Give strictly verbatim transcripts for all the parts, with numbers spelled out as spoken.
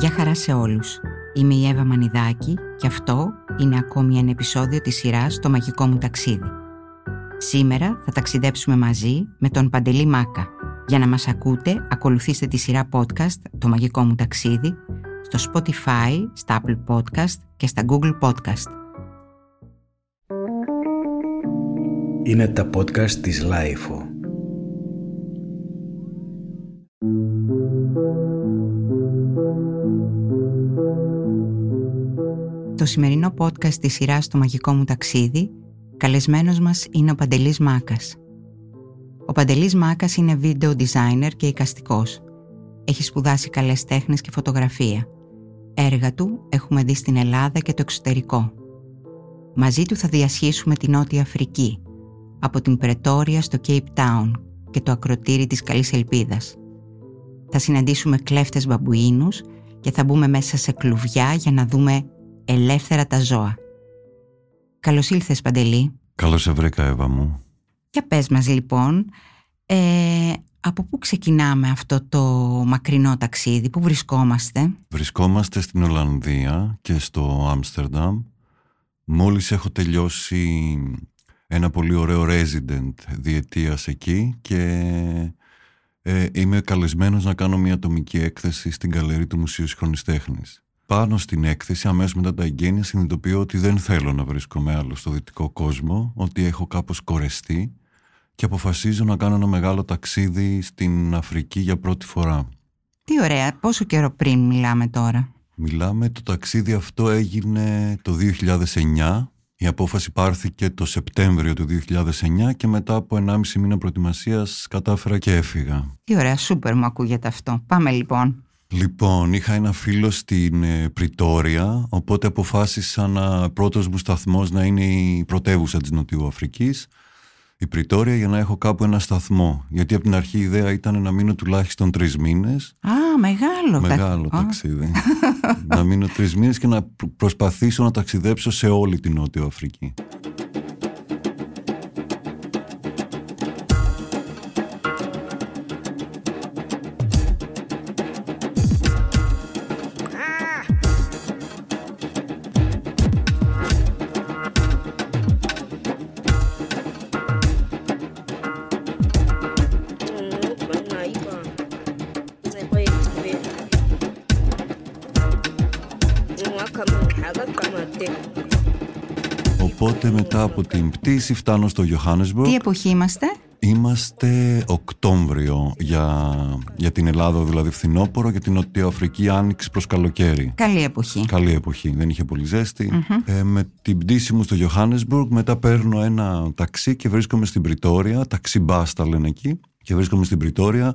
Γεια χαρά σε όλους. Είμαι η Εύα Μανιδάκη και αυτό είναι ακόμη ένα επεισόδιο της σειράς «Το Μαγικό Μου Ταξίδι». Σήμερα θα ταξιδέψουμε μαζί με τον Παντελή Μάκκα. Για να μας ακούτε, ακολουθήστε τη σειρά podcast «Το Μαγικό Μου Ταξίδι» στο Spotify, στα Apple Podcast και στα Google Podcast. Είναι τα podcast της λάιφο. Το σημερινό podcast της σειράς «Το Μαγικό Μου Ταξίδι», καλεσμένος μας είναι ο Παντελής Μάκκας. Ο Παντελής Μάκκας είναι βίντεο designer και εικαστικός. Έχει σπουδάσει καλές τέχνες και φωτογραφία. Έργα του έχουμε δει στην Ελλάδα και το εξωτερικό. Μαζί του θα διασχίσουμε τη Νότια Αφρική, από την Πρετόρια στο Cape Town και το ακροτήρι της Καλής Ελπίδας. Θα συναντήσουμε κλέφτες μπαμπουίνους και θα μπούμε μέσα σε κλουβιά για να δούμε ελεύθερα τα ζώα. Καλώς ήλθες, Παντελή. Καλώς σε βρήκα, Εύα μου. Για πες μας λοιπόν, ε, από πού ξεκινάμε αυτό το μακρινό ταξίδι, πού βρισκόμαστε? Βρισκόμαστε στην Ολλανδία και στο Άμστερνταμ. Μόλις έχω τελειώσει ένα πολύ ωραίο resident διετίας εκεί και ε, είμαι καλεσμένος να κάνω μια ατομική έκθεση στην γκαλερί του Μουσείου Σύγχρονης Τέχνης. Πάνω στην έκθεση, αμέσως μετά τα εγγένεια, συνειδητοποιώ ότι δεν θέλω να βρίσκομαι άλλο στο δυτικό κόσμο, ότι έχω κάπως κορεστεί και αποφασίζω να κάνω ένα μεγάλο ταξίδι στην Αφρική για πρώτη φορά. Τι ωραία, πόσο καιρό πριν μιλάμε τώρα? Μιλάμε, το ταξίδι αυτό έγινε το δύο χιλιάδες εννιά, η απόφαση πάρθηκε το Σεπτέμβριο του δύο χιλιάδες εννιά και μετά από ενάμιση μήνα προετοιμασίας κατάφερα και έφυγα. Τι ωραία, σούπερ μου ακούγεται αυτό. Πάμε λοιπόν. Λοιπόν, είχα ένα φίλο στην Πρετόρια, οπότε αποφάσισα να πρώτος μου σταθμός να είναι η πρωτεύουσα της Νοτιού Αφρικής, η Πρετόρια, για να έχω κάπου ένα σταθμό. Γιατί από την αρχή η ιδέα ήταν να μείνω τουλάχιστον τρεις μήνες. Α, μεγάλο, μεγάλο τα... ταξίδι. Να μείνω τρεις μήνες και να προσπαθήσω να ταξιδέψω σε όλη την Νότια Αφρική. Οπότε μετά από την πτήση φτάνω στο Johannesburg. Τι εποχή είμαστε? Είμαστε Οκτώβριο για, για την Ελλάδα, δηλαδή φθινόπωρο, για την Νότια Αφρική άνοιξη προς καλοκαίρι. Καλή εποχή. Καλή εποχή, δεν είχε πολύ ζέστη. Mm-hmm. Ε, με την πτήση μου στο Johannesburg, μετά παίρνω ένα ταξί και βρίσκομαι στην Πρετόρια, ταξί μπάστα λένε εκεί, και βρίσκομαι στην Πρετόρια,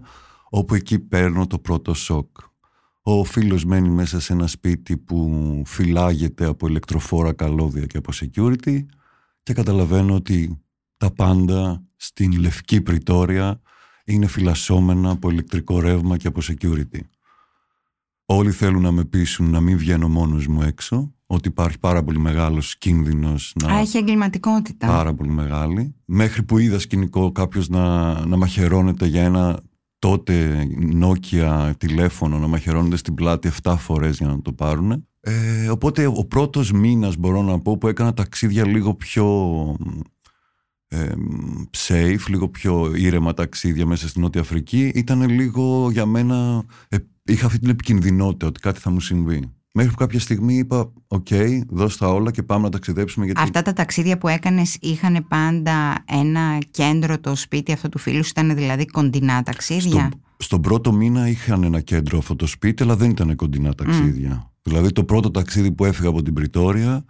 όπου εκεί παίρνω το πρώτο σοκ. Ο φίλος μένει μέσα σε ένα σπίτι που φυλάγεται από ηλεκτροφόρα, καλώδια και από security και καταλαβαίνω ότι τα πάντα στην λευκή Πρετόρια είναι φυλασσόμενα από ηλεκτρικό ρεύμα και από security. Όλοι θέλουν να με πείσουν να μην βγαίνω μόνος μου έξω, ότι υπάρχει πάρα πολύ μεγάλος κίνδυνος. Να... Α, έχει εγκληματικότητα. Πάρα πολύ μεγάλη. Μέχρι που είδα σκηνικό κάποιος να, να μαχαιρώνεται για ένα... τότε Nokia τηλέφωνο, να μαχαιρώνονται στην πλάτη επτά φορές για να το πάρουν. Ε, οπότε ο πρώτος μήνας, μπορώ να πω, που έκανα ταξίδια λίγο πιο ε, safe, λίγο πιο ήρεμα ταξίδια μέσα στην Νότια Αφρική, ήταν λίγο για μένα, ε, είχα αυτή την επικινδυνότητα ότι κάτι θα μου συμβεί. Μέχρι που κάποια στιγμή είπα, οκ, okay, δώσ' τα όλα και πάμε να ταξιδέψουμε. Γιατί... Αυτά τα ταξίδια που έκανες είχαν πάντα ένα κέντρο, το σπίτι αυτό του φίλου σου, ήταν δηλαδή κοντινά ταξίδια? Στο, στον πρώτο μήνα είχαν ένα κέντρο αυτό το σπίτι, αλλά δεν ήταν κοντινά ταξίδια. Mm. Δηλαδή το πρώτο ταξίδι που έφυγα από την Πρετόρια,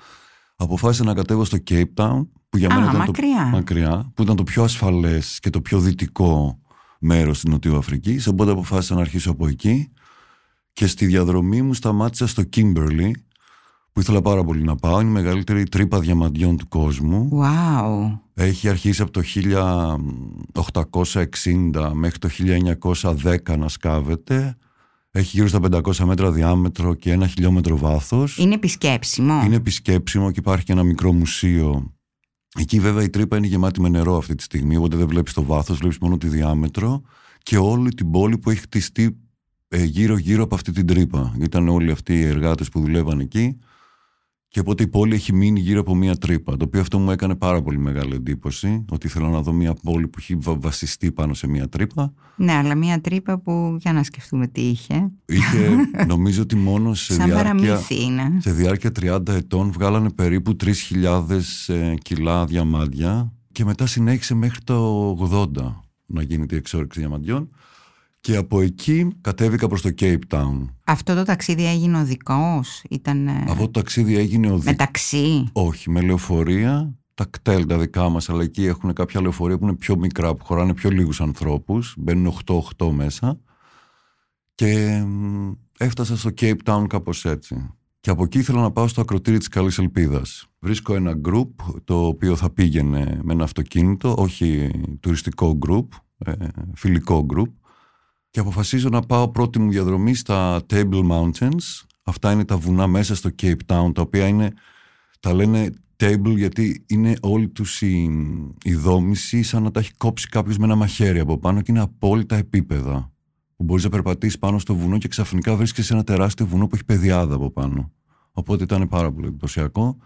αποφάσισα να κατέβω στο Cape Town, που για μένα ah, ήταν μακριά. Το, μακριά, που ήταν το πιο ασφαλές και το πιο δυτικό μέρος της Νοτιού Αφρικής, οπότε αποφάσισα να αρχίσω από εκεί. Και στη διαδρομή μου σταμάτησα στο Κίμπερλι, που ήθελα πάρα πολύ να πάω. Είναι η μεγαλύτερη τρύπα διαμαντιών του κόσμου. Wow. Έχει αρχίσει από το χίλια οκτακόσια εξήντα μέχρι το χίλια εννιακόσια δέκα να σκάβεται. Έχει γύρω στα πεντακόσια μέτρα διάμετρο και ένα χιλιόμετρο βάθος. Είναι επισκέψιμο. Είναι επισκέψιμο και υπάρχει και ένα μικρό μουσείο. Εκεί βέβαια η τρύπα είναι γεμάτη με νερό αυτή τη στιγμή, οπότε δεν βλέπεις το βάθος, βλέπεις μόνο τη διάμετρο και όλη την πόλη που έχει χτιστεί γύρω-γύρω από αυτή την τρύπα. Ήταν όλοι αυτοί οι εργάτες που δουλεύαν εκεί. Και οπότε η πόλη έχει μείνει γύρω από μια τρύπα. Το οποίο αυτό μου έκανε πάρα πολύ μεγάλη εντύπωση. Ότι θέλω να δω μια πόλη που έχει βασιστεί πάνω σε μια τρύπα. Ναι, αλλά μια τρύπα που για να σκεφτούμε τι είχε. Είχε, νομίζω ότι μόνο σε, διάρκεια, σε διάρκεια τριάντα ετών βγάλανε περίπου τρεις χιλιάδες ε, κιλά διαμάντια. Και μετά συνέχισε μέχρι το ογδόντα να γίνεται η εξόρυξη διαμαντιών. Και από εκεί κατέβηκα προς το Cape Town. Αυτό το ταξίδι έγινε οδικός, ήταν... Αυτό το ταξίδι έγινε οδικό. Με ταξί. Όχι, με λεωφορεία, τα κτέλ τα δικά μας, αλλά εκεί έχουν κάποια λεωφορεία που είναι πιο μικρά, που χωράνε πιο λίγους ανθρώπους, μπαίνουν οκτώ οκτώ μέσα. Και έφτασα στο Cape Town κάπως έτσι. Και από εκεί ήθελα να πάω στο ακροτήρι της Καλής Ελπίδας. Βρίσκω ένα group το οποίο θα πήγαινε με ένα αυτοκίνητο, όχι τουριστικό group, φιλικό group. Και αποφασίζω να πάω πρώτη μου διαδρομή στα Table Mountains. Αυτά είναι τα βουνά μέσα στο Cape Town, τα οποία είναι, τα λένε Table γιατί είναι όλη τους η, η δόμηση σαν να τα έχει κόψει κάποιος με ένα μαχαίρι από πάνω και είναι απόλυτα επίπεδα που μπορείς να περπατήσεις πάνω στο βουνό και ξαφνικά βρίσκεσαι σε ένα τεράστιο βουνό που έχει πεδιάδα από πάνω. Οπότε ήταν πάρα πολύ εντυπωσιακό.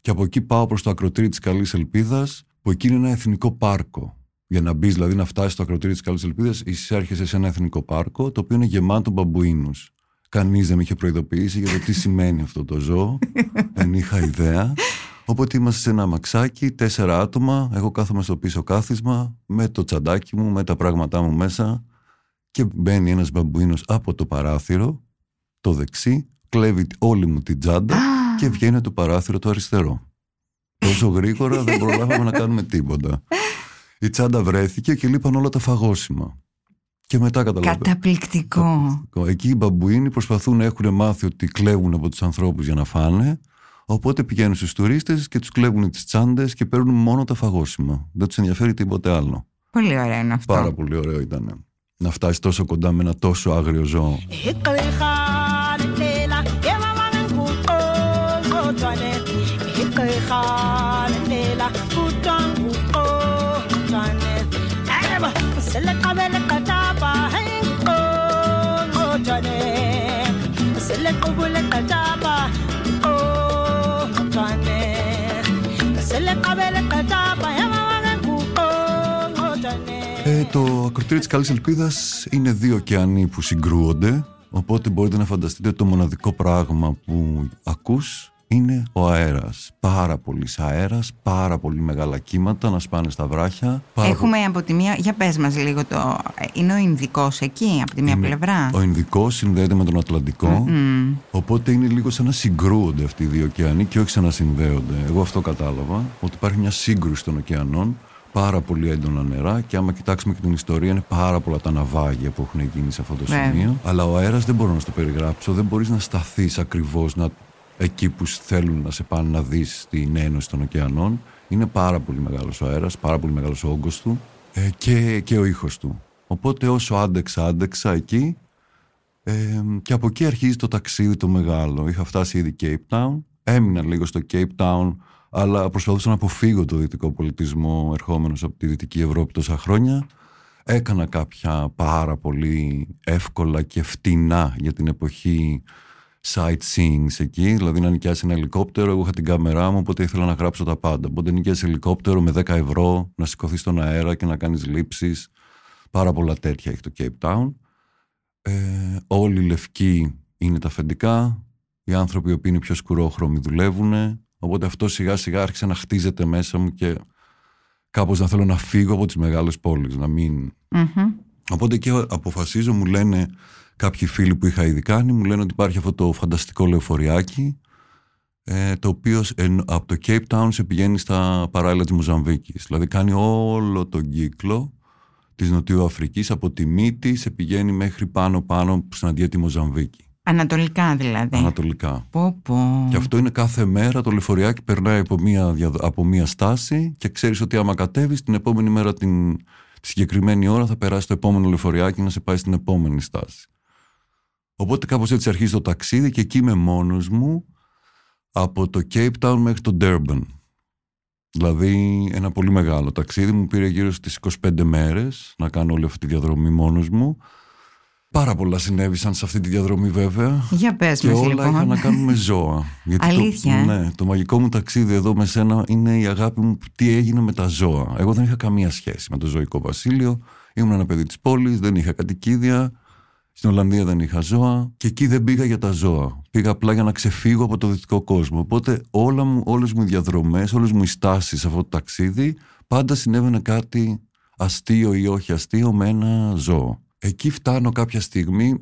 Και από εκεί πάω προς το ακροτήρι της Καλής Ελπίδας, που εκεί είναι ένα εθνικό πάρκο. Για να μπεις, δηλαδή να φτάσεις στο ακροτήριο της Καλής Ελπίδας, εισέρχεσαι σε ένα εθνικό πάρκο, το οποίο είναι γεμάτο μπαμπουίνους. Κανείς δεν με είχε προειδοποιήσει για το τι σημαίνει αυτό το ζώο. Δεν είχα ιδέα. Οπότε είμαστε σε ένα αμαξάκι, τέσσερα άτομα. Εγώ κάθομαι στο πίσω κάθισμα, με το τσαντάκι μου, με τα πράγματά μου μέσα. Και μπαίνει ένας μπαμπουίνος από το παράθυρο, το δεξί, κλέβει όλη μου την τσάντα και βγαίνει το παράθυρο το αριστερό. Τόσο γρήγορα δεν προλάβαμε να κάνουμε τίποτα. Η τσάντα βρέθηκε και λείπαν όλα τα φαγόσιμα. Και μετά καταλαβαίνω. Καταπληκτικό. Καταπληκτικό. Εκεί οι μπαμπουίνοι προσπαθούν να έχουν μάθει ότι κλέβουν από τους ανθρώπους για να φάνε. Οπότε πηγαίνουν στους τουρίστες και τους κλέβουν τις τσάντες και παίρνουν μόνο τα φαγόσιμα. Δεν τους ενδιαφέρει τίποτε άλλο. Πολύ ωραίο είναι αυτό. Πάρα πολύ ωραίο ήταν. Να φτάσει τόσο κοντά με ένα τόσο άγριο ζώο. Ε, το ακροτήριο της Καλής Ελπίδας είναι δύο ωκεανοί που συγκρούονται, οπότε μπορείτε να φανταστείτε το μοναδικό πράγμα που ακούς είναι ο αέρας. Πάρα πολύς αέρας, πάρα πολύ μεγάλα κύματα να σπάνε στα βράχια. Έχουμε πο... από τη μία, για πες μας λίγο, το... είναι ο Ινδικός εκεί, από τη μία είναι... πλευρά. Ο Ινδικός συνδέεται με τον Ατλαντικό, mm-hmm. οπότε είναι λίγο σαν να συγκρούονται αυτοί οι δύο ωκεανοί και όχι σαν να συνδέονται. Εγώ αυτό κατάλαβα, ότι υπάρχει μια σύγκρουση των ωκεανών, πάρα πολύ έντονα νερά και άμα κοιτάξουμε και την ιστορία είναι πάρα πολλά τα ναυάγια που έχουν γίνει σε αυτό το σημείο. Yeah. Αλλά ο αέρας δεν μπορώ να στο περιγράψω, δεν μπορείς να σταθείς ακριβώς, να... εκεί που θέλουν να σε πάνε να δεις την ένωση των ωκεανών. Είναι πάρα πολύ μεγάλος ο αέρας, πάρα πολύ μεγάλος ο όγκος του ε, και, και ο ήχος του. Οπότε όσο άντεξα, άντεξα εκεί ε, και από εκεί αρχίζει το ταξίδι το μεγάλο. Είχα φτάσει ήδη Cape Town, έμεινα λίγο στο Cape Town, αλλά προσπαθούσα να αποφύγω το δυτικό πολιτισμό ερχόμενος από τη Δυτική Ευρώπη τόσα χρόνια. Έκανα κάποια πάρα πολύ εύκολα και φτηνά για την εποχή sightseeing εκεί, δηλαδή να νοικιάσει ένα ελικόπτερο. Εγώ είχα την κάμερά μου, οπότε ήθελα να γράψω τα πάντα. Οπότε νοικιάσει ελικόπτερο με δέκα ευρώ, να σηκωθεί στον αέρα και να κάνεις λήψεις. Πάρα πολλά τέτοια έχει το Cape Town. Ε, όλοι οι λευκοί είναι τα αφεντικά. Οι άνθρωποι οι οποίοι είναι πιο σκουρόχρωμοι δουλεύουν. Οπότε αυτό σιγά σιγά άρχισε να χτίζεται μέσα μου και κάπως να θέλω να φύγω από τις μεγάλες πόλεις, να μην. Mm-hmm. Οπότε και αποφασίζω, μου λένε. Κάποιοι φίλοι που είχα ήδη κάνει μου λένε ότι υπάρχει αυτό το φανταστικό λεωφοριάκι ε, το οποίο εν, από το Cape Town σε πηγαίνει στα παράλια της Μοζαμβίκης. Δηλαδή κάνει όλο τον κύκλο της Νοτιού Αφρικής, από τη Μύτη σε πηγαίνει μέχρι πάνω-πάνω που συναντιέται τη Μοζαμβίκη. Ανατολικά δηλαδή. Ανατολικά. Πω, πω. Και αυτό είναι κάθε μέρα το λεωφοριάκι περνάει από μία, από μία στάση και ξέρεις ότι άμα κατέβεις την επόμενη μέρα την, τη συγκεκριμένη ώρα θα περάσει το επόμενο λεωφοριάκι να σε πάει στην επόμενη στάση. Οπότε κάπως έτσι αρχίζει το ταξίδι και εκεί είμαι μόνος μου από το Cape Town μέχρι το Durban. Δηλαδή ένα πολύ μεγάλο ταξίδι, μου πήρε γύρω στις είκοσι πέντε μέρες να κάνω όλη αυτή τη διαδρομή μόνος μου. Πάρα πολλά συνέβησαν σε αυτή τη διαδρομή βέβαια. Για πες μας, λοιπόν. Και όλα είχαν να κάνουν με ζώα. Γιατί αλήθεια. Το, ναι, το μαγικό μου ταξίδι εδώ με σένα είναι η αγάπη μου, τι έγινε με τα ζώα. Εγώ δεν είχα καμία σχέση με το ζωικό βασίλειο. Ήμουν ένα παιδί της πόλης, δεν είχα κατοικίδια. Στην Ολλανδία δεν είχα ζώα. Και εκεί δεν πήγα για τα ζώα. Πήγα απλά για να ξεφύγω από το δυτικό κόσμο. Οπότε όλα μου, όλες μου οι διαδρομές, όλες μου οι στάσεις σε αυτό το ταξίδι, πάντα συνέβαινε κάτι αστείο ή όχι αστείο με ένα ζώο. Εκεί φτάνω κάποια στιγμή,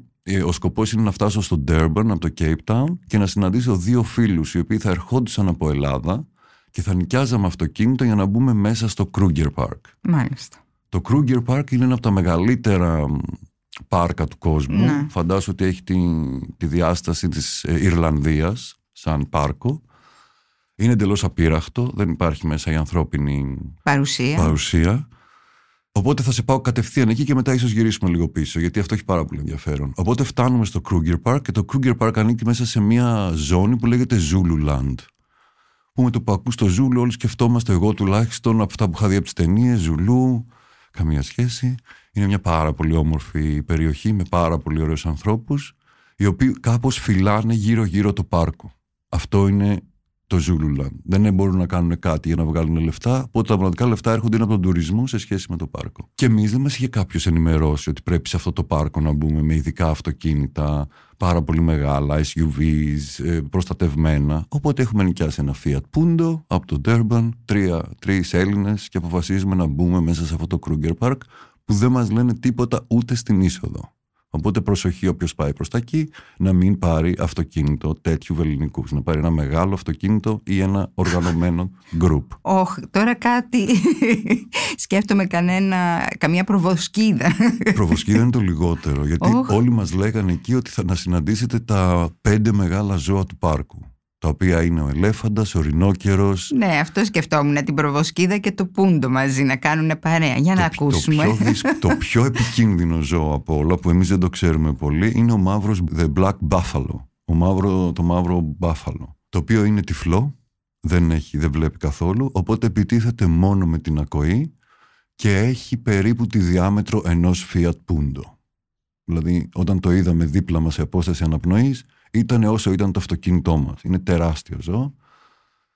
ο σκοπός είναι να φτάσω στο Durban από το Cape Town και να συναντήσω δύο φίλους οι οποίοι θα ερχόντουσαν από Ελλάδα και θα νοικιάζαμε αυτοκίνητο για να μπούμε μέσα στο Kruger Park. Μάλιστα. Το Kruger Park είναι ένα από τα μεγαλύτερα πάρκα του κόσμου. Ναι. Φαντάσου ότι έχει τη, τη διάσταση της Ιρλανδίας σαν πάρκο. Είναι εντελώς απείραχτο, δεν υπάρχει μέσα η ανθρώπινη παρουσία. παρουσία. Οπότε θα σε πάω κατευθείαν εκεί και μετά ίσως γυρίσουμε λίγο πίσω, γιατί αυτό έχει πάρα πολύ ενδιαφέρον. Οπότε φτάνουμε στο Kruger Park και το Kruger Park ανήκει μέσα σε μια ζώνη που λέγεται Ζουλουλάντ. Που με το που ακούς το Ζούλου, όλοι σκεφτόμαστε, εγώ τουλάχιστον, από αυτά που είχα δει από τις ταινίες, Ζουλού, καμία σχέση. Είναι μια πάρα πολύ όμορφη περιοχή με πάρα πολύ ωραίους ανθρώπους, οι οποίοι κάπως φυλάνε γύρω-γύρω το πάρκο. Αυτό είναι το Ζούλουλαντ. Δεν μπορούν να κάνουν κάτι για να βγάλουν λεφτά. Οπότε τα πραγματικά λεφτά έρχονται από τον τουρισμό σε σχέση με το πάρκο. Και εμείς δεν μας είχε κάποιος ενημερώσει ότι πρέπει σε αυτό το πάρκο να μπούμε με ειδικά αυτοκίνητα, πάρα πολύ μεγάλα, Ες Γιου Βις, προστατευμένα. Οπότε έχουμε νοικιάσει ένα Fiat Punto από το Durban, τρεις Έλληνες, και αποφασίζουμε να μπούμε μέσα σε αυτό το Kruger Park που δεν μας λένε τίποτα ούτε στην είσοδο. Οπότε προσοχή, όποιος πάει προς τα εκεί, να μην πάρει αυτοκίνητο τέτοιου βελληνικούς. Να πάρει ένα μεγάλο αυτοκίνητο ή ένα οργανωμένο group. Όχι, τώρα κάτι σκέφτομαι κανένα, καμία προβοσκίδα. Προβοσκίδα είναι το λιγότερο, γιατί oh. όλοι μας λέγανε εκεί ότι θα να συναντήσετε τα πέντε μεγάλα ζώα του πάρκου. Τα οποία είναι ο ελέφαντας, ο ρινόκερος. Ναι, αυτό σκεφτόμουν, την προβοσκίδα και το πούντο μαζί να κάνουν παρέα. Για να το, ακούσουμε. Το πιο, το πιο επικίνδυνο ζώο από όλα, που εμείς δεν το ξέρουμε πολύ, είναι ο μαύρος, the black buffalo. Ο μαύρο, το μαύρο μπάφαλο. Το οποίο είναι τυφλό, δεν, έχει, δεν βλέπει καθόλου, οπότε επιτίθεται μόνο με την ακοή και έχει περίπου τη διάμετρο ενός Fiat Punto. Δηλαδή, όταν το είδαμε δίπλα μας σε απόσταση αναπνοής, ήταν όσο ήταν το αυτοκίνητό μας. Είναι τεράστιο ζώο.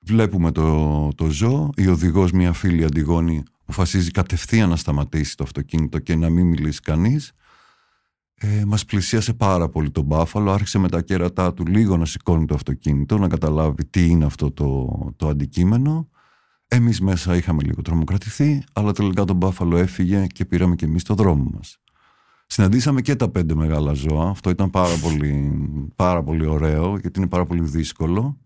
Βλέπουμε το, το ζώο. Η οδηγός, μια φίλη, Αντιγόνη, αποφασίζει κατευθείαν να σταματήσει το αυτοκίνητο και να μην μιλήσει κανείς. Ε, μας πλησίασε πάρα πολύ τον μπάφαλο. Άρχισε με τα κέρατά του λίγο να σηκώνει το αυτοκίνητο, να καταλάβει τι είναι αυτό το, το αντικείμενο. Εμείς μέσα είχαμε λίγο τρομοκρατηθεί, αλλά τελικά τον μπάφαλο έφυγε και πήραμε κι εμείς το δρόμο μας. Συναντήσαμε και τα πέντε μεγάλα ζώα. Αυτό ήταν πάρα πολύ, πάρα πολύ ωραίο, γιατί είναι πάρα πολύ δύσκολο.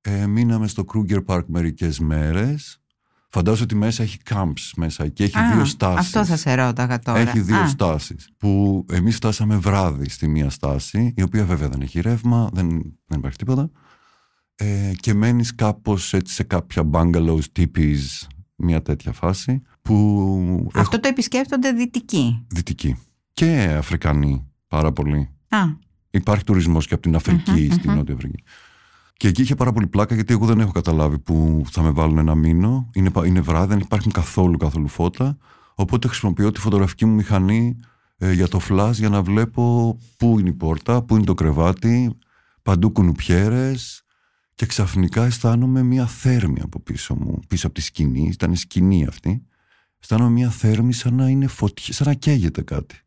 Ε, μείναμε στο Kruger Park μερικές μέρες. Φαντάζομαι ότι μέσα έχει camps μέσα και έχει Α, δύο στάσεις. Αυτό θα σε ρώταγα τώρα. Έχει δύο Α. στάσεις. Που εμείς φτάσαμε βράδυ στη μία στάση, η οποία βέβαια δεν έχει ρεύμα, δεν, δεν υπάρχει τίποτα. Ε, και μένεις κάπως έτσι σε κάποια bungalows, tipis, μια τέτοια φάση. Που αυτό έχω... το επισκέπτονται δυτικοί. Δυτικοί. Και Αφρικανοί πάρα πολύ. Α. Υπάρχει τουρισμός και από την Αφρική mm-hmm, στην mm-hmm. Νότια Αφρική. Και εκεί είχε πάρα πολύ πλάκα, γιατί εγώ δεν έχω καταλάβει που θα με βάλουν να μείνω. Είναι, είναι βράδυ, δεν υπάρχουν καθόλου καθόλου φώτα. Οπότε χρησιμοποιώ τη φωτογραφική μου μηχανή ε, για το φλας, για να βλέπω πού είναι η πόρτα, πού είναι το κρεβάτι, παντού κουνουπιέρες. Και ξαφνικά αισθάνομαι μια θέρμη από πίσω μου, πίσω από τη σκηνή. Ήταν η σκηνή αυτή. Αισθάνομαι μια θέρμη σαν να είναι φωτιά, σαν να καίγεται κάτι.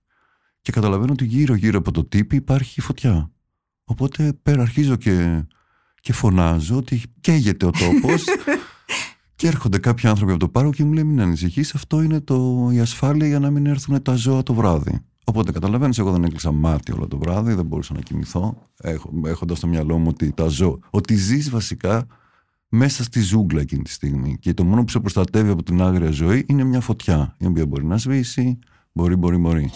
Και καταλαβαίνω ότι γύρω-γύρω από το τύπι υπάρχει φωτιά. Οπότε πέρα αρχίζω και, και φωνάζω ότι καίγεται ο τόπος. Και έρχονται κάποιοι άνθρωποι από το πάρκο και μου λένε: μην ανησυχείς, αυτό είναι το, η ασφάλεια για να μην έρθουν τα ζώα το βράδυ. Οπότε καταλαβαίνεις, εγώ δεν έκλεισα μάτι όλο το βράδυ, δεν μπορούσα να κοιμηθώ, έχοντας στο μυαλό μου ότι τα ζω, ότι ζεις βασικά μέσα στη ζούγκλα εκείνη τη στιγμή. Και το μόνο που σε προστατεύει από την άγρια ζωή είναι μια φωτιά, η οποία μπορεί να σβήσει, μπορεί, μπορεί, μπορεί.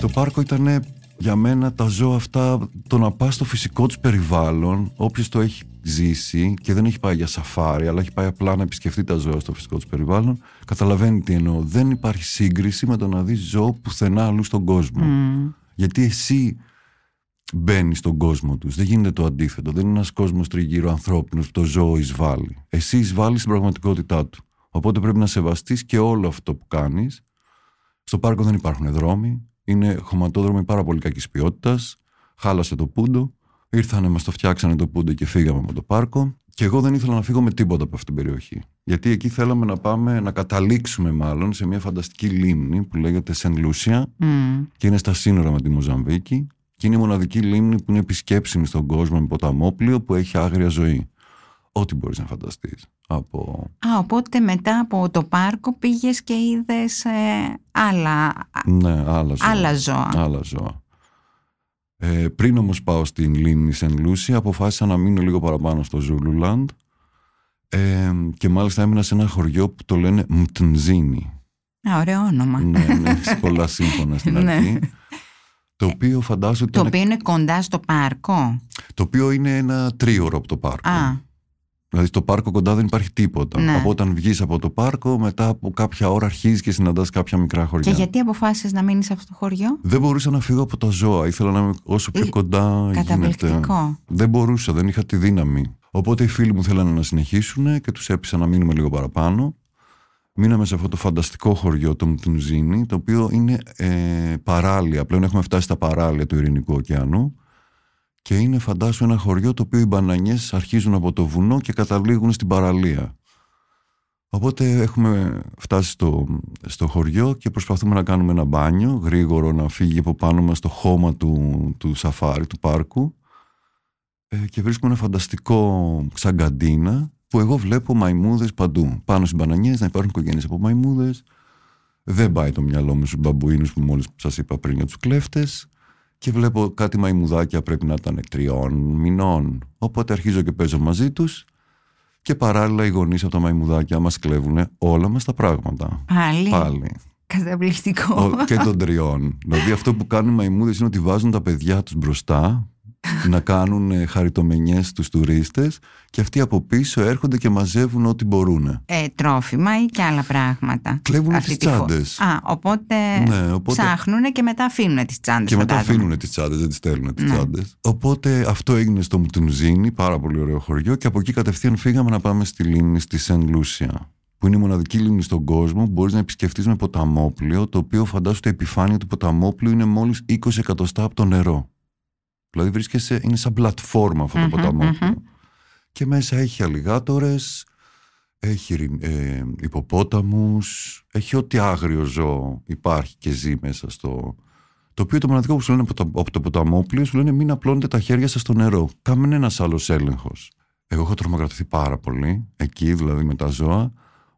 Το πάρκο ήταν για μένα τα ζώα αυτά, το να πας στο φυσικό τους περιβάλλον, όποιος το έχει ζήσει και δεν έχει πάει για σαφάρι, αλλά έχει πάει απλά να επισκεφτεί τα ζώα στο φυσικό τους περιβάλλον, καταλαβαίνει τι εννοώ. Δεν υπάρχει σύγκριση με το να δεις ζώο πουθενά αλλού στον κόσμο. Mm. Γιατί εσύ μπαίνεις στον κόσμο τους. Δεν γίνεται το αντίθετο. Δεν είναι ένας κόσμος τριγύρω ανθρώπινος που το ζώο εισβάλλει. Εσύ εισβάλλεις στην πραγματικότητά του. Οπότε πρέπει να σεβαστείς και όλο αυτό που κάνεις. Στο πάρκο δεν υπάρχουν δρόμοι. Είναι χωματόδρομοι πάρα πολύ κακής ποιότητας. Χάλασε το πούντο. Ήρθανε, μας το φτιάξανε το πούντο και φύγαμε από το πάρκο. Και εγώ δεν ήθελα να φύγω με τίποτα από αυτήν την περιοχή. Γιατί εκεί θέλαμε να πάμε, να καταλήξουμε μάλλον σε μια φανταστική λίμνη που λέγεται Σεν Λούσια mm. και είναι στα σύνορα με τη Μοζαμβίκη. Και είναι η μοναδική λίμνη που είναι επισκέψιμη στον κόσμο με ποταμόπλιο που έχει άγρια ζωή. Ό,τι μπορείς να φανταστείς. Από... Α, οπότε μετά από το πάρκο πήγες και είδες ε, άλλα... Ναι, άλλα ζώα. Άλλα ζώα. Άλλα ζώα. Ε, πριν όμως πάω στην λίμνη Σεν Λούσια, αποφάσισα να μείνω λίγο παραπάνω στο Ζουλουλάντ ε, και μάλιστα έμεινα σε ένα χωριό που το λένε Μτζίνι. Α, ωραίο όνομα. Ναι, ναι, πολλά σύμφωνα στην αρχή. Το οποίο φαντάζομαι ότι. Το οποίο είναι κοντά στο πάρκο. Το οποίο είναι ένα τρίωρο από το πάρκο. Α. Δηλαδή στο πάρκο κοντά δεν υπάρχει τίποτα. Ναι. Από όταν βγεις από το πάρκο, μετά από κάποια ώρα αρχίζεις και συναντάς κάποια μικρά χωριά. Και γιατί αποφάσισες να μείνεις σε αυτό το χωριό? Δεν μπορούσα να φύγω από τα ζώα. Ήθελα να είμαι όσο πιο Ή... κοντά καταπληκτικό. Γίνεται. Καταπληκτικό. Δεν μπορούσα, δεν είχα τη δύναμη. Οπότε οι φίλοι μου θέλανε να συνεχίσουν και τους έπεισα να μείνουμε λίγο παραπάνω. Μείναμε σε αυτό το φανταστικό χωριό, το Μτζίνι, το οποίο είναι ε, παράλια. Πλέον έχουμε φτάσει στα παράλια του Ειρηνικού Ωκεανού. Και είναι, φαντάσου, ένα χωριό το οποίο οι μπανανιές αρχίζουν από το βουνό και καταλήγουν στην παραλία. Οπότε έχουμε φτάσει στο, στο χωριό και προσπαθούμε να κάνουμε ένα μπάνιο γρήγορο, να φύγει από πάνω μας το χώμα του, του σαφάρι, του πάρκου. Ε, και βρίσκουμε ένα φανταστικό ξαγκαντίνα που εγώ βλέπω μαϊμούδες παντού. Πάνω στις μπανανιές να υπάρχουν οικογένειες από μαϊμούδες. Δεν πάει το μυαλό μου στους μπαμπουίνους που μόλις σας είπα πριν για τους κλέφτες. Και βλέπω κάτι μαϊμουδάκια, πρέπει να ήταν τριών μηνών. Οπότε αρχίζω και παίζω μαζί τους. Και παράλληλα οι γονείς από τα μαϊμουδάκια μας κλέβουν όλα μας τα πράγματα. Πάλι. Πάλι. Καταπληκτικό. Ο, και των τριών. Δηλαδή αυτό που κάνουν οι μαϊμούδες είναι ότι βάζουν τα παιδιά τους μπροστά να κάνουν χαριτομενιές στους τουρίστες και αυτοί από πίσω έρχονται και μαζεύουν ό,τι μπορούν. Ε, τρόφιμα ή και άλλα πράγματα. Κλέβουν τις τσάντες. Α, οπότε, ναι, οπότε ψάχνουν και μετά αφήνουν τις τσάντες. Και μετά φαντάζομαι. Αφήνουν τις τσάντες, δεν τις στέλνουν τις ναι. τσάντες. Οπότε αυτό έγινε στο Μτουνζίνι, πάρα πολύ ωραίο χωριό, και από εκεί κατευθείαν φύγαμε να πάμε στη λίμνη στη Σεν Λούσια, που είναι η μοναδική λίμνη στον κόσμο που μπορείς να επισκεφτείς με ποταμόπλιο, το οποίο φαντάζομαι η επιφάνεια του ποταμόπλιου είναι μόλις είκοσι εκατοστά από το νερό. Δηλαδή βρίσκεσαι, είναι σαν πλατφόρμα αυτό το mm-hmm, ποταμόπλιο. Mm-hmm. Και μέσα έχει αλιγάτορες, έχει ε, υποπόταμους, έχει ό,τι άγριο ζώο υπάρχει και ζει μέσα στο... Το οποίο το μοναδικό που σου λένε από το ποταμόπλιο, σου λένε μην απλώνετε τα χέρια σας στο νερό. Κάμεν ένας άλλος έλεγχος. Εγώ έχω τρομοκρατηθεί πάρα πολύ, εκεί δηλαδή με τα ζώα.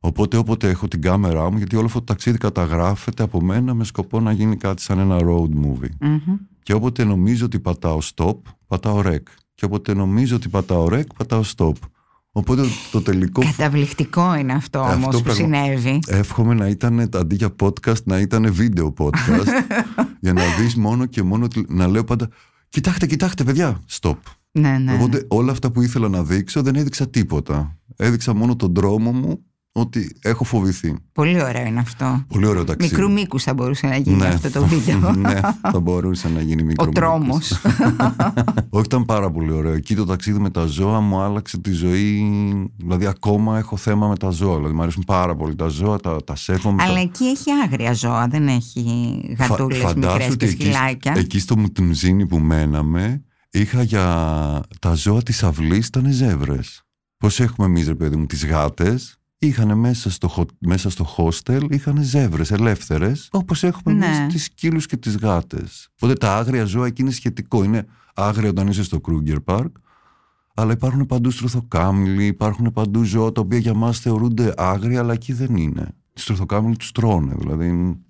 Οπότε όποτε έχω την κάμερά μου, γιατί όλο αυτό το ταξίδι καταγράφεται από μένα με σκοπό να γίνει κάτι σαν ένα road movie. Mm-hmm. Και όποτε νομίζω ότι πατάω stop, πατάω rec. Και όποτε νομίζω ότι πατάω rec, πατάω stop. Οπότε το τελικό... Καταπληκτικό είναι αυτό όμως αυτό που πραγμα... συνέβη. Εύχομαι να ήταν, αντί για podcast, να ήταν βίντεο podcast. Για να δεις μόνο και μόνο, να λέω πάντα, κοιτάξτε, κοιτάξτε παιδιά, stop. Ναι, ναι. Οπότε όλα αυτά που ήθελα να δείξω δεν έδειξα τίποτα. Έδειξα μόνο τον τρόμο μου. Ότι έχω φοβηθεί. Πολύ ωραίο είναι αυτό. Πολύ ωραίο ταξίδι. Μικρού μήκους θα μπορούσε να γίνει ναι. αυτό το βίντεο. Ναι, θα μπορούσε να γίνει μικρού μήκους. Ο τρόμος. Όχι, ήταν πάρα πολύ ωραίο. Εκεί το ταξίδι με τα ζώα μου άλλαξε τη ζωή. Δηλαδή, ακόμα έχω θέμα με τα ζώα. Δηλαδή, μου αρέσουν πάρα πολύ τα ζώα, τα, τα σέβομαι. Αλλά τα... εκεί έχει άγρια ζώα, δεν έχει γατούλες Φα, μικρές και σκυλάκια. Εκεί, εκεί στο Μουτουνζίνι που μέναμε, είχα για τα ζώα της αυλής ήταν ζεύρες. Πώς έχουμε εμείς, ρε παιδί μου, τις γάτες. Είχανε μέσα στο, χο... μέσα στο hostel, είχανε ζεύρες ελεύθερες, όπως έχουμε ναι. εμείς τις σκύλους και τις γάτες. Οπότε τα άγρια ζώα εκεί είναι σχετικό. Είναι άγρια όταν είσαι στο Kruger Park, αλλά υπάρχουν παντού στρουθοκάμιλοι, υπάρχουν παντού ζώα τα οποία για μας θεωρούνται άγρια, αλλά εκεί δεν είναι. Τις στρουθοκάμιλοι τους τρώνε, δηλαδή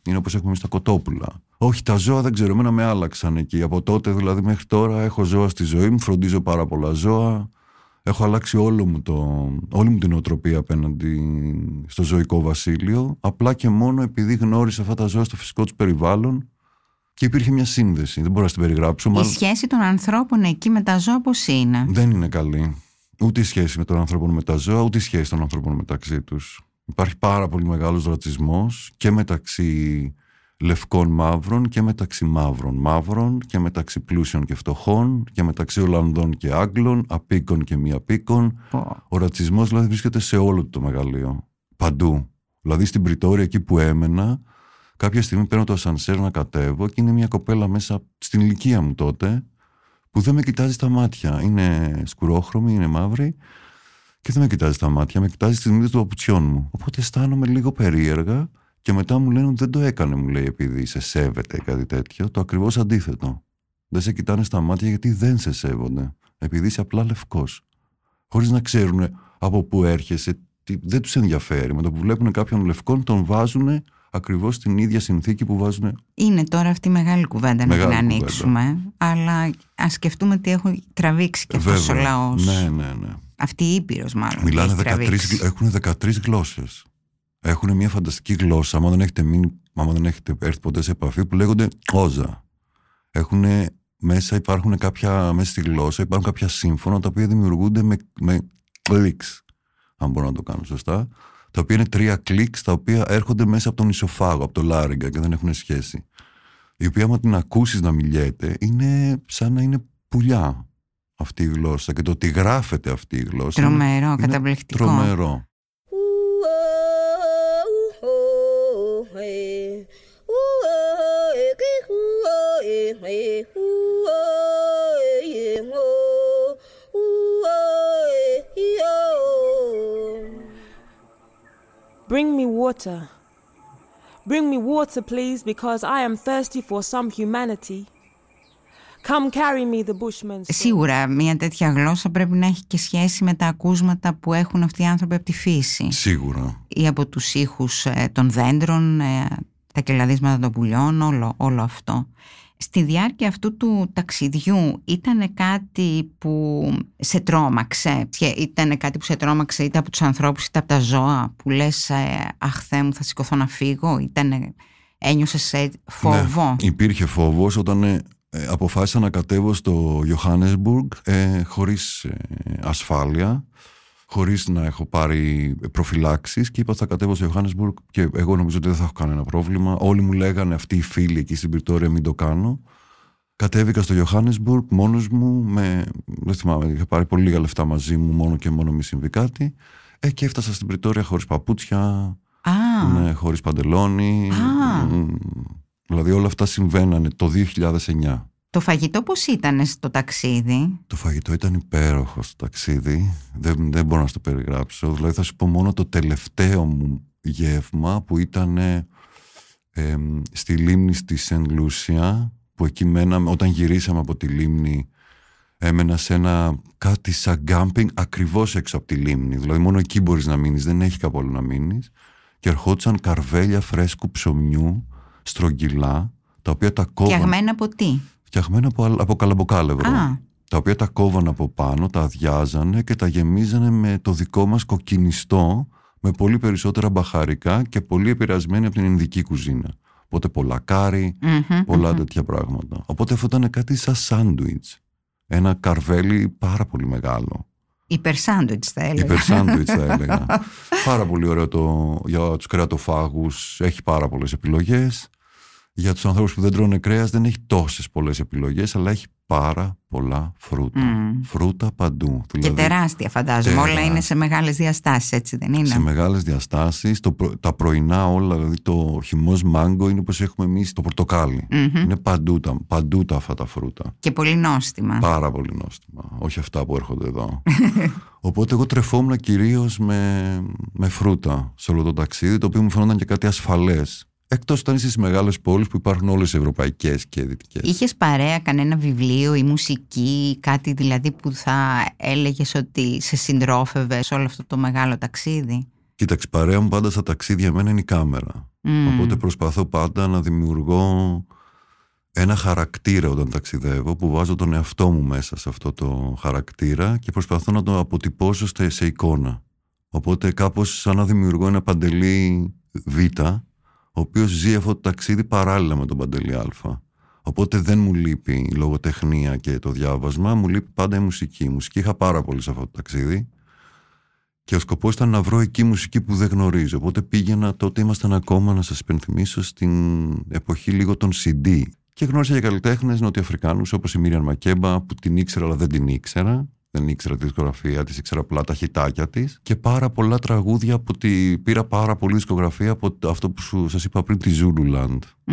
είναι όπως έχουμε εμείς τα κοτόπουλα. Όχι, τα ζώα δεν ξέρω, εμένα με άλλαξαν εκεί. Από τότε δηλαδή μέχρι τώρα έχω ζώα στη ζωή μου, φροντίζω πάρα πολλά ζώα. Έχω αλλάξει όλο μου το, όλη μου την νοοτροπία απέναντι στο ζωικό βασίλειο, απλά και μόνο επειδή γνώρισα αυτά τα ζώα στο φυσικό τους περιβάλλον και υπήρχε μια σύνδεση. Δεν μπορώ να την περιγράψω. Η μάλλον... σχέση των ανθρώπων εκεί με τα ζώα πώς είναι? Δεν είναι καλή. Ούτε η σχέση με τον άνθρωπο με τα ζώα, ούτε η σχέση των ανθρώπων μεταξύ τους. Υπάρχει πάρα πολύ μεγάλος ρατσισμός και μεταξύ λευκών μαύρων και μεταξύ μαύρων μαύρων και μεταξύ πλούσιων και φτωχών και μεταξύ Ολλανδών και Άγγλων, απίκων και μη απίκων. Oh. Ο ρατσισμός δηλαδή βρίσκεται σε όλο το μεγαλείο, παντού. Δηλαδή στην Πρετόρια, εκεί που έμενα, κάποια στιγμή παίρνω το ασανσέρ να κατέβω και είναι μια κοπέλα μέσα στην ηλικία μου τότε που δεν με κοιτάζει στα μάτια. Είναι σκουρόχρωμη, είναι μαύρη και δεν με κοιτάζει στα μάτια, με κοιτάζει στις μύτες του παπουτσιών μου. Οπότε αισθάνομαι λίγο περίεργα και μετά μου λένε ότι δεν το έκανε, μου λέει, επειδή σε σέβεται ή κάτι τέτοιο. Το ακριβώς αντίθετο. Δεν σε κοιτάνε στα μάτια γιατί δεν σε σέβονται. Επειδή είσαι απλά λευκός. Χωρίς να ξέρουν από πού έρχεσαι, δεν τους ενδιαφέρει. Με το που βλέπουν κάποιον λευκόν, τον βάζουν ακριβώς στην ίδια συνθήκη που βάζουν. Είναι τώρα αυτή η μεγάλη κουβέντα μεγάλη να την ανοίξουμε. Αλλά ας σκεφτούμε τι έχω τραβήξει και αυτός ο λαός. Ναι, ναι, ναι. Αυτή η Ήπειρος, μάλλον. Μιλάνε δεκατρείς, έχουν δεκατρείς γλώσσες. Έχουν μια φανταστική γλώσσα, άμα δεν έχετε, μείνει, άμα δεν έχετε έρθει ποτέ σε επαφή, που λέγονται όζα. Έχουν μέσα, υπάρχουν κάποια, μέσα στη γλώσσα υπάρχουν κάποια σύμφωνα τα οποία δημιουργούνται με, με κλικς, αν μπορώ να το κάνω σωστά, τα οποία είναι τρία κλικς τα οποία έρχονται μέσα από τον ισοφάγο, από το λάριγκα και δεν έχουν σχέση. Η οποία άμα την ακούσεις να μιλιέται, είναι σαν να είναι πουλιά αυτή η γλώσσα και το ότι γράφεται αυτή η γλώσσα. Τρομερό, είναι, καταπληκτικό. Είναι τρομερό. Bring me water. Bring me water, please, because I am thirsty for some humanity. Come carry me the Bushman. Σίγουρα μια τέτοια γλώσσα πρέπει να έχει και σχέση με τα ακούσματα που έχουν αυτοί οι άνθρωποι από τη φύση. Σίγουρα. Ή από τους ήχους ε, των δέντρων, ε, τα κελαδίσματα των πουλιών, όλο, όλο αυτό. Στη διάρκεια αυτού του ταξιδιού ήταν κάτι που σε τρόμαξε. Ήταν κάτι που σε τρόμαξε είτε από τους ανθρώπους είτε από τα ζώα που λες ε, αχ Θεέ μου, θα σηκωθώ να φύγω. Ήτανε, ένιωσες ε, φόβο. Ναι, υπήρχε φόβος όταν... Ε... Αποφάσισα να κατέβω στο Johannesburg ε, χωρίς ε, ασφάλεια, χωρίς να έχω πάρει προφυλάξεις και είπα θα κατέβω στο Johannesburg και εγώ νομίζω ότι δεν θα έχω κανένα πρόβλημα. Όλοι μου λέγανε, αυτοί οι φίλοι εκεί στην Πρετόρια, μην το κάνω. Κατέβηκα στο Johannesburg μόνος μου, με, δεν θυμάμαι, είχα πάρει πολύ λίγα λεφτά μαζί μου, μόνο και μόνο μη συμβεί κάτι ε, και έφτασα στην Πρετόρια χωρίς παπούτσια, ah. ναι, χωρίς παντελόνι. Ah. Μ, Δηλαδή όλα αυτά συμβαίνανε το δύο χιλιάδες εννιά. Το φαγητό πώς ήταν στο ταξίδι? Το φαγητό ήταν υπέροχο στο ταξίδι. Δεν, δεν μπορώ να σου το περιγράψω. Δηλαδή θα σου πω μόνο το τελευταίο μου γεύμα που ήταν ε, στη λίμνη στη Σεν Λούσια, που εκεί μέναμε, όταν γυρίσαμε από τη λίμνη έμενα σε ένα κάτι σαν γκάμπινγκ ακριβώς έξω από τη λίμνη. Δηλαδή μόνο εκεί μπορείς να μείνεις, δεν έχει κάπου άλλο να μείνεις. Και ερχόντουσαν καρβέλια φρέσκου ψωμιού, στρογγυλά, τα οποία τα κόβαν. Φτιαγμένα από τι? Φτιαγμένα από, από καλαμποκάλευρο. Α. Τα οποία τα κόβαν από πάνω, τα αδειάζανε και τα γεμίζανε με το δικό μας κοκκινιστό, με πολύ περισσότερα μπαχαρικά και πολύ επηρεασμένοι από την Ινδική κουζίνα. Οπότε πολλά κάρι, mm-hmm, πολλά mm-hmm. τέτοια πράγματα. Οπότε αυτό ήταν κάτι σαν σάντουιτς. Ένα καρβέλι πάρα πολύ μεγάλο. Υπερσάντουιτς θα έλεγα. Υπερσάντουιτς θα έλεγα. Πάρα πολύ ωραίο το, για τους κρεατοφάγους έχει πάρα πολλές επιλογές. Για τους ανθρώπους που δεν τρώνε κρέας δεν έχει τόσες πολλές επιλογές, αλλά έχει πάρα πολλά φρούτα. Mm. Φρούτα παντού. Και δηλαδή, τεράστια φαντάζομαι. Τεράστια. Όλα είναι σε μεγάλες διαστάσεις, έτσι δεν είναι? Σε μεγάλες διαστάσεις. Το, τα πρωινά όλα, δηλαδή το χυμός μάγκο είναι όπως έχουμε εμείς το πορτοκάλι. Mm-hmm. Είναι παντού, παντού τα αυτά τα φρούτα. Και πολύ νόστιμα. Πάρα πολύ νόστιμα. Όχι αυτά που έρχονται εδώ. Οπότε εγώ τρεφόμουν κυρίως με, με φρούτα σε όλο το ταξίδι, το οποίο μου φαινόταν και κάτι ασφαλές. Εκτός όταν είσαι στις μεγάλες πόλεις που υπάρχουν όλες οι ευρωπαϊκές και δυτικές. Είχες παρέα κανένα βιβλίο ή μουσική, κάτι δηλαδή που θα έλεγες ότι σε συντρόφευε σε όλο αυτό το μεγάλο ταξίδι? Κοίταξε, παρέα μου πάντα στα ταξίδια εμένα είναι η κάμερα. Mm. Οπότε προσπαθώ πάντα να δημιουργώ ένα χαρακτήρα όταν ταξιδεύω, που βάζω τον εαυτό μου μέσα σε αυτό το χαρακτήρα και προσπαθώ να το αποτυπώσω σε εικόνα. Οπότε κάπως σαν να δημιουργώ ένα Παντελή Β, ο οποίος ζει αυτό το ταξίδι παράλληλα με τον Παντελή Α. Οπότε δεν μου λείπει η λογοτεχνία και το διάβασμα, μου λείπει πάντα η μουσική. Η μουσική είχα πάρα πολύ σε αυτό το ταξίδι και ο σκοπός ήταν να βρω εκεί μουσική που δεν γνωρίζω. Οπότε πήγαινα, τότε ήμασταν ακόμα, να σας υπενθυμίσω, στην εποχή λίγο των σι ντι. Και γνώρισα για καλλιτέχνες νοτιοαφρικάνους όπως η Μύριαμ Μακέμπα, που την ήξερα αλλά δεν την ήξερα. Δεν ήξερα τη δισκογραφία της, ήξερα απλά τα χιτάκια της. Και πάρα πολλά τραγούδια που τη... πήρα πάρα πολύ δισκογραφία από αυτό που σας είπα πριν, τη Ζουλουλάντ. Mm.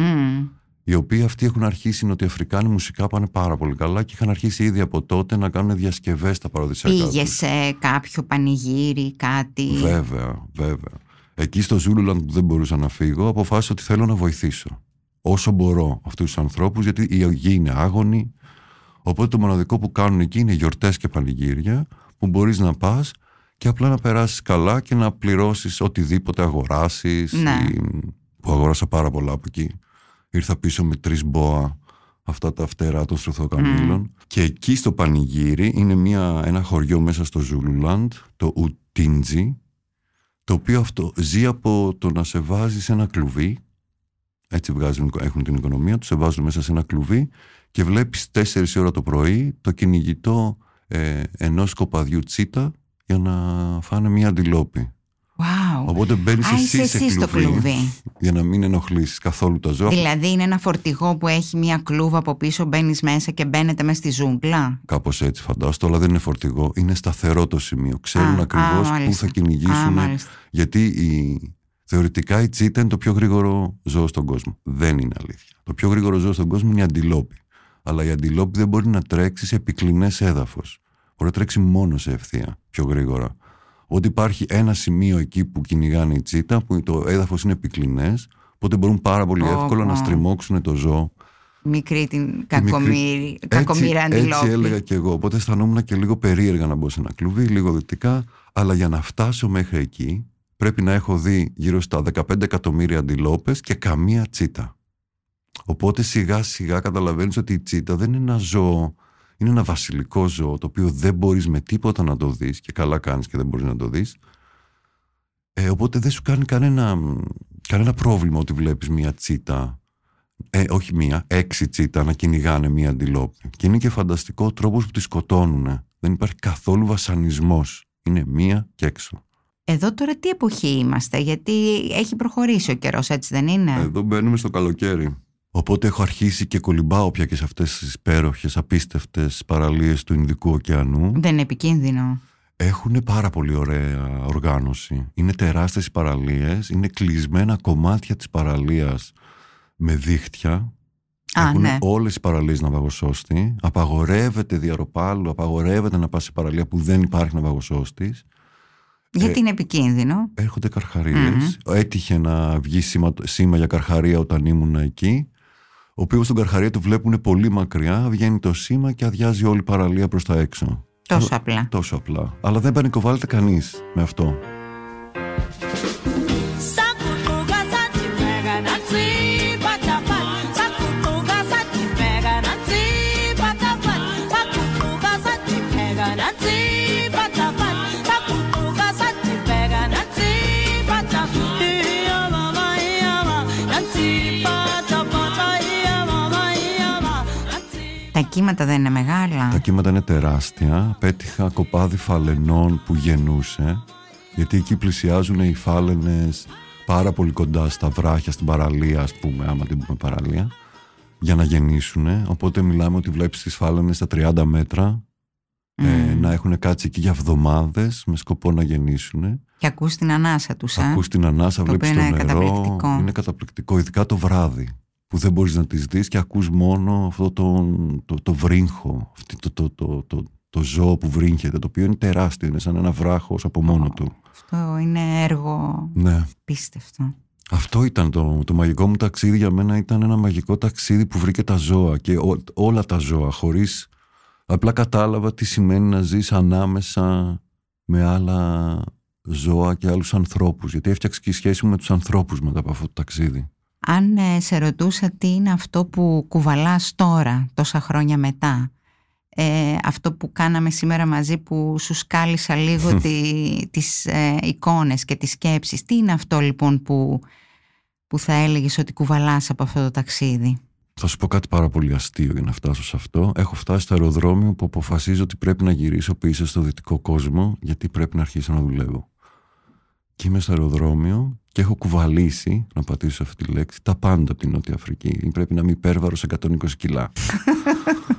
Οι οποίοι αυτοί έχουν αρχίσει, οι Νοτιοαφρικάνοι μουσικά πάνε πάρα πολύ καλά και είχαν αρχίσει ήδη από τότε να κάνουν διασκευές στα παραδοσιακά τους. Πήγε σε κάποιο πανηγύρι, κάτι. Βέβαια, βέβαια. Εκεί στο Ζούλουλαντ που δεν μπορούσα να φύγω, αποφάσισα ότι θέλω να βοηθήσω όσο μπορώ αυτούς τους ανθρώπους, γιατί η γη είναι άγωνη. Οπότε το μοναδικό που κάνουν εκεί είναι γιορτές και πανηγύρια που μπορείς να πας και απλά να περάσεις καλά και να πληρώσεις οτιδήποτε αγοράσεις. Ναι. Ή... που αγοράσα πάρα πολλά από εκεί. Ήρθα πίσω με τρεις μπόα, αυτά τα φτερά των στρουθοκαμήλων. Mm. Και εκεί στο πανηγύρι είναι μια, ένα χωριό μέσα στο Ζουλουλάντ, το Ουτίντζι, το οποίο αυτό ζει από το να σε βάζει σε ένα κλουβί. Έτσι βγάζουν, έχουν την οικονομία, τους σε βάζουν μέσα σε ένα κλουβί και βλέπεις τέσσερις η ώρα το πρωί το κυνηγητό ε, ενός κοπαδιού τσίτα για να φάνε μια αντιλόπη. Wow. Οπότε μπαίνεις εσύ, εσύ, εσύ στο κλουβί για να μην ενοχλήσεις καθόλου τα ζώα. Δηλαδή είναι ένα φορτηγό που έχει μια κλούβα από πίσω, μπαίνεις μέσα και μπαίνετε μέσα στη ζούγκλα. Κάπως έτσι φαντάστο, αλλά δεν είναι φορτηγό, είναι σταθερό το σημείο. Ξέρουν α, ακριβώς α, πού θα κυνηγήσουν, α, γιατί η... θεωρητικά η τσίτα είναι το πιο γρήγορο ζώο στον κόσμο. Δεν είναι αλήθεια. Το πιο γρήγορο ζώο στον κόσμο είναι η αντιλόπη. Αλλά η αντιλόπη δεν μπορεί να τρέξει σε επικλινές έδαφος. Μπορεί να τρέξει μόνο σε ευθεία πιο γρήγορα. Ότι υπάρχει ένα σημείο εκεί που κυνηγάνε η τσίτα, που το έδαφος είναι επικλινές, οπότε μπορούν πάρα πολύ oh, εύκολα oh. να στριμώξουν το ζώο. Μικρή την κακομοίρα κακομύρη... αντιλόπη. Έτσι έλεγα και εγώ. Οπότε αισθανόμουν και λίγο περίεργα να μπω σε ένα κλουβί, λίγο δυτικά, αλλά για να φτάσω μέχρι εκεί. Πρέπει να έχω δει γύρω στα δεκαπέντε εκατομμύρια αντιλόπες και καμία τσίτα. Οπότε σιγά σιγά καταλαβαίνεις ότι η τσίτα δεν είναι ένα ζώο, είναι ένα βασιλικό ζώο το οποίο δεν μπορείς με τίποτα να το δεις και καλά κάνεις και δεν μπορείς να το δεις. Ε, οπότε δεν σου κάνει κανένα, κανένα πρόβλημα ότι βλέπεις μία τσίτα, ε, όχι μία, έξι τσίτα να κυνηγάνε μία αντιλόπη. Και είναι και φανταστικό ο τρόπος που τη σκοτώνουν. Δεν υπάρχει καθόλου βασανισμός. Είναι μία και έξω. Εδώ τώρα τι εποχή είμαστε, γιατί έχει προχωρήσει ο καιρός, έτσι δεν είναι? Εδώ μπαίνουμε στο καλοκαίρι. Οπότε έχω αρχίσει και κολυμπάω πια και σε αυτές τις υπέροχες, απίστευτες παραλίες του Ινδικού ωκεανού. Δεν είναι επικίνδυνο? Έχουν πάρα πολύ ωραία οργάνωση. Είναι τεράστιες οι παραλίες, είναι κλεισμένα κομμάτια της παραλίας με δίχτυα. Α, έχουν ναι. όλες οι παραλίες ναυαγοσώστη. Απαγορεύεται διαροπάλου, απαγορεύεται να πας σε παραλία που δεν υπάρχει ναυαγοσώστης. Γιατί είναι επικίνδυνο. Έρχονται καρχαρίες. Mm-hmm. Έτυχε να βγει σήμα, σήμα για καρχαρία όταν ήμουν εκεί. Ο οποίος τον καρχαρία το βλέπουν πολύ μακριά, βγαίνει το σήμα και αδειάζει όλη η παραλία προς τα έξω. Τόσο Α, απλά. Τόσο απλά. Αλλά δεν πανικοβάλλεται κανείς με αυτό. Τα κύματα δεν είναι μεγάλα? Τα κύματα είναι τεράστια. Πέτυχα κοπάδι φαλενών που γεννούσε, γιατί εκεί πλησιάζουν οι φάλενες πάρα πολύ κοντά στα βράχια, στην παραλία, ας πούμε, άμα την πούμε παραλία, για να γεννήσουν. Οπότε μιλάμε ότι βλέπεις τις φάλενες στα τριάντα μέτρα mm. ε, να έχουν κάτσει εκεί για εβδομάδες με σκοπό να γεννήσουν. Και ακούς την ανάσα τους. Α? Ακούς την ανάσα, το βλέπεις το νερό. Καταπληκτικό. Είναι καταπληκτικό, ειδικά το βράδυ, που δεν μπορείς να τις δεις και ακούς μόνο αυτό το, το, το βρύγχο, το, το, το, το, το ζώο που βρύγχεται, το οποίο είναι τεράστιο, είναι σαν ένα βράχος από μόνο oh, του. Αυτό είναι έργο ναι. πίστευτο. Αυτό ήταν το, το μαγικό μου ταξίδι. Για μένα ήταν ένα μαγικό ταξίδι που βρήκε τα ζώα και ό, όλα τα ζώα, χωρίς, απλά κατάλαβα τι σημαίνει να ζεις ανάμεσα με άλλα ζώα και άλλους ανθρώπους, γιατί έφτιαξε και η σχέση μου με τους ανθρώπους μετά από αυτό το ταξίδι. Αν σε ρωτούσα τι είναι αυτό που κουβαλάς τώρα, τόσα χρόνια μετά, ε, αυτό που κάναμε σήμερα μαζί που σου σκάλισα λίγο τη, τις ε, εικόνες και τις σκέψεις, τι είναι αυτό λοιπόν που, που θα έλεγες ότι κουβαλάς από αυτό το ταξίδι? Θα σου πω κάτι πάρα πολύ αστείο για να φτάσω σε αυτό. Έχω φτάσει στο αεροδρόμιο που αποφασίζω ότι πρέπει να γυρίσω πίσω στο δυτικό κόσμο, γιατί πρέπει να αρχίσω να δουλεύω. Και είμαι στο αεροδρόμιο και έχω κουβαλήσει, να πατήσω αυτή τη λέξη, τα πάντα από την Νότια Αφρική. Πρέπει να είμαι υπέρβαρος εκατόν είκοσι κιλά.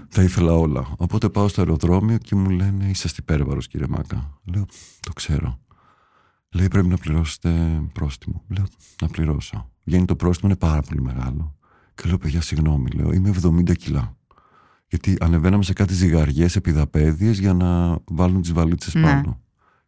Τα ήθελα όλα. Οπότε πάω στο αεροδρόμιο και μου λένε: είσαστε υπέρβαρος, κύριε Μάκα. Λέω: το ξέρω. Λέει: πρέπει να πληρώσετε πρόστιμο. Λέω: να πληρώσω. Βγαίνει το πρόστιμο, είναι πάρα πολύ μεγάλο. Και λέω: παιδιά, συγγνώμη, λέω, είμαι εβδομήντα κιλά. Γιατί ανεβαίναμε σε κάτι ζυγαριές επιδαπέδιες για να βάλουν τις βαλίτσες ναι. πάνω.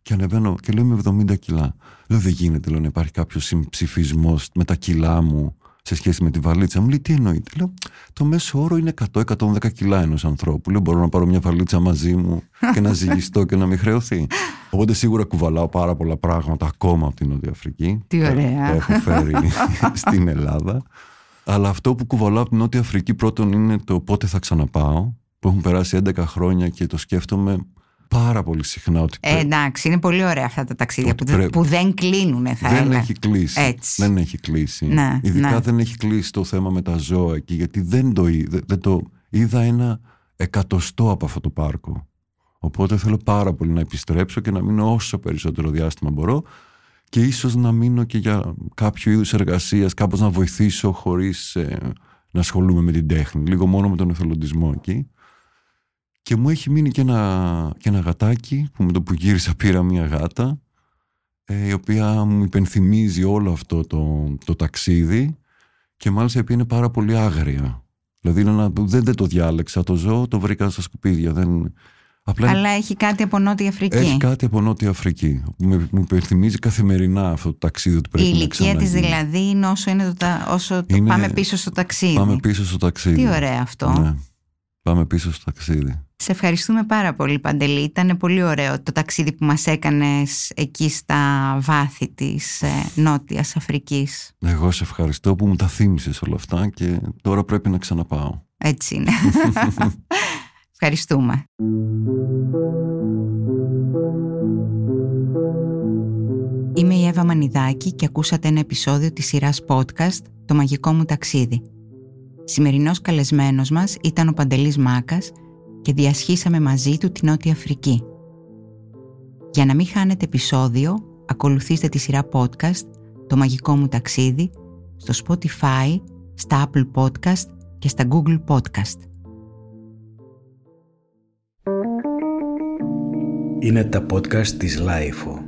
Και ανεβαίνω και λέω: είμαι εβδομήντα κιλά. Λέω: δεν γίνεται, λέω, να υπάρχει κάποιος συμψηφισμός με τα κιλά μου σε σχέση με τη βαλίτσα. Μου λέει: τι εννοείται? Λέω: το μέσο όρο είναι εκατό με εκατόν δέκα κιλά ενός ανθρώπου. Λέω: μπορώ να πάρω μια βαλίτσα μαζί μου και να ζυγιστώ και να μην χρεωθεί. Οπότε σίγουρα κουβαλάω πάρα πολλά πράγματα ακόμα από την Νότια Αφρική. Τι ωραία. Τα έχω φέρει στην Ελλάδα. Αλλά αυτό που κουβαλάω από την Νότια Αφρική πρώτον είναι το πότε θα ξαναπάω, που έχουν περάσει έντεκα χρόνια και το σκέφτομαι πάρα πολύ συχνά. Ότι ε, εντάξει, είναι πολύ ωραία αυτά τα ταξίδια που, πρέ... που δεν κλείνουν, θα δεν έλεγα. Έχει κλείσει. Έτσι. Δεν έχει κλείσει. Να, Ειδικά να. δεν έχει κλείσει το θέμα με τα ζώα εκεί, γιατί δεν το, είδε, δεν το είδα ένα εκατοστό από αυτό το πάρκο. Οπότε θέλω πάρα πολύ να επιστρέψω και να μείνω όσο περισσότερο διάστημα μπορώ. Και ίσως να μείνω και για κάποιο είδους εργασίας, κάπως να βοηθήσω χωρίς ε, να ασχολούμαι με την τέχνη. Λίγο μόνο με τον εθελοντισμό εκεί. Και μου έχει μείνει και ένα, και ένα γατάκι που με το που γύρισα πήρα μια γάτα, ε, η οποία μου υπενθυμίζει όλο αυτό το, το ταξίδι και μάλιστα επειδή είναι πάρα πολύ άγρια. Δηλαδή είναι ένα, δεν, δεν το διάλεξα το ζώο, το βρήκα στα σκουπίδια, δεν... Απλά... Αλλά έχει κάτι από Νότια Αφρική. Έχει κάτι από Νότια Αφρική. Μου υπενθυμίζει καθημερινά αυτό το ταξίδι του πρέπει να γίνει. Η ηλικία της δηλαδή είναι όσο, είναι το τα... όσο είναι... πάμε πίσω στο ταξίδι. Πάμε πίσω στο ταξίδι. Τι ωραία αυτό. Ναι. Πάμε πίσω στο ταξίδι. Σε ευχαριστούμε πάρα πολύ, Παντελή. Ήταν πολύ ωραίο το ταξίδι που μας έκανες εκεί στα βάθη της Νότιας Αφρικής. Εγώ σε ευχαριστώ που μου τα θύμισες όλα αυτά και τώρα πρέπει να ξαναπάω. Έτσι είναι. Ευχαριστούμε. Είμαι η Εύα Μανιδάκη και ακούσατε ένα επεισόδιο της σειράς podcast «Το Μαγικό Μου Ταξίδι». Σημερινός καλεσμένος μας ήταν ο Παντελής Μάκκας και διασχίσαμε μαζί του την Νότια Αφρική. Για να μην χάνετε επεισόδιο, ακολουθήστε τη σειρά podcast «Το Μαγικό Μου Ταξίδι» στο Spotify, στα Apple Podcast και στα Google Podcast. Είναι τα podcast της λάιφο.